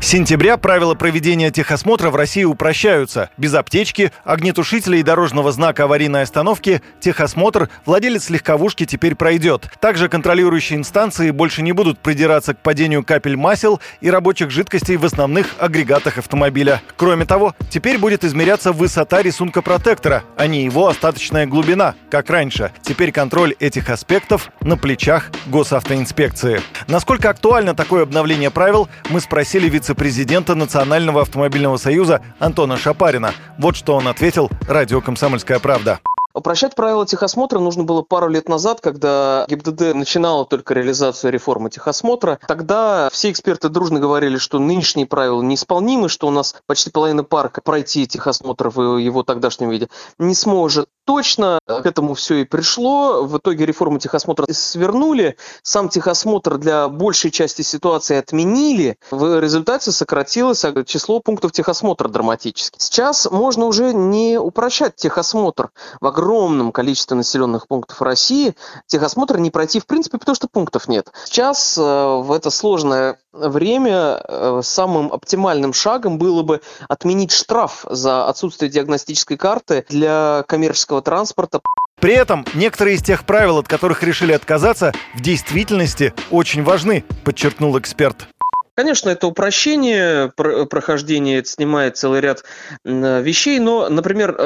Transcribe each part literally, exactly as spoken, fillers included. С сентября правила проведения техосмотра в России упрощаются. Без аптечки, огнетушителя и дорожного знака аварийной остановки техосмотр владелец легковушки теперь пройдет. Также контролирующие инстанции больше не будут придираться к падению капель масел и рабочих жидкостей в основных агрегатах автомобиля. Кроме того, теперь будет измеряться высота рисунка протектора, а не его остаточная глубина, как раньше. Теперь контроль этих аспектов на плечах госавтоинспекции. Насколько актуально такое обновление правил, мы спросили вице президента Национального автомобильного союза Антона Шапарина. Вот что он ответил радио «Комсомольская правда». Упрощать правила техосмотра нужно было пару лет назад, когда ГИБДД начинала только реализацию реформы техосмотра. Тогда все эксперты дружно говорили, что нынешние правила неисполнимы, что у нас почти половина парка пройти техосмотр в его тогдашнем виде не сможет. Точно к этому все и пришло. В итоге реформу техосмотра свернули. Сам техосмотр для большей части ситуации отменили. В результате сократилось число пунктов техосмотра драматически. Сейчас можно уже не упрощать техосмотр. В огромном количестве населенных пунктов России техосмотр не пройти в принципе, потому что пунктов нет. Сейчас в это сложное время самым оптимальным шагом было бы отменить штраф за отсутствие диагностической карты для коммерческого транспорта. При этом некоторые из тех правил, от которых решили отказаться, в действительности очень важны, подчеркнул эксперт. Конечно, это упрощение прохождения, это снимает целый ряд вещей, но, например,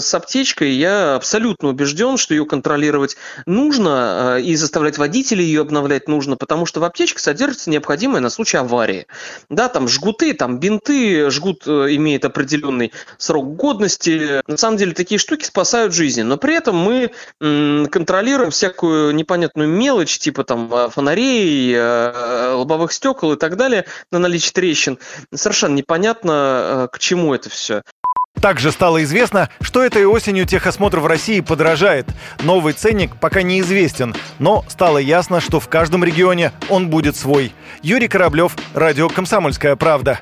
с аптечкой я абсолютно убежден, что ее контролировать нужно и заставлять водителей ее обновлять нужно, потому что в аптечке содержится необходимое на случай аварии. Да, там жгуты, там бинты, жгут имеет определенный срок годности. На самом деле такие штуки спасают жизни, но при этом мы контролируем всякую непонятную мелочь, типа там фонарей, лобовых стекол и так далее, на наличие трещин. Совершенно непонятно, к чему это все. Также стало известно, что этой осенью техосмотр в России подорожает. Новый ценник пока неизвестен, но стало ясно, что в каждом регионе он будет свой. Юрий Кораблёв, радио «Комсомольская правда».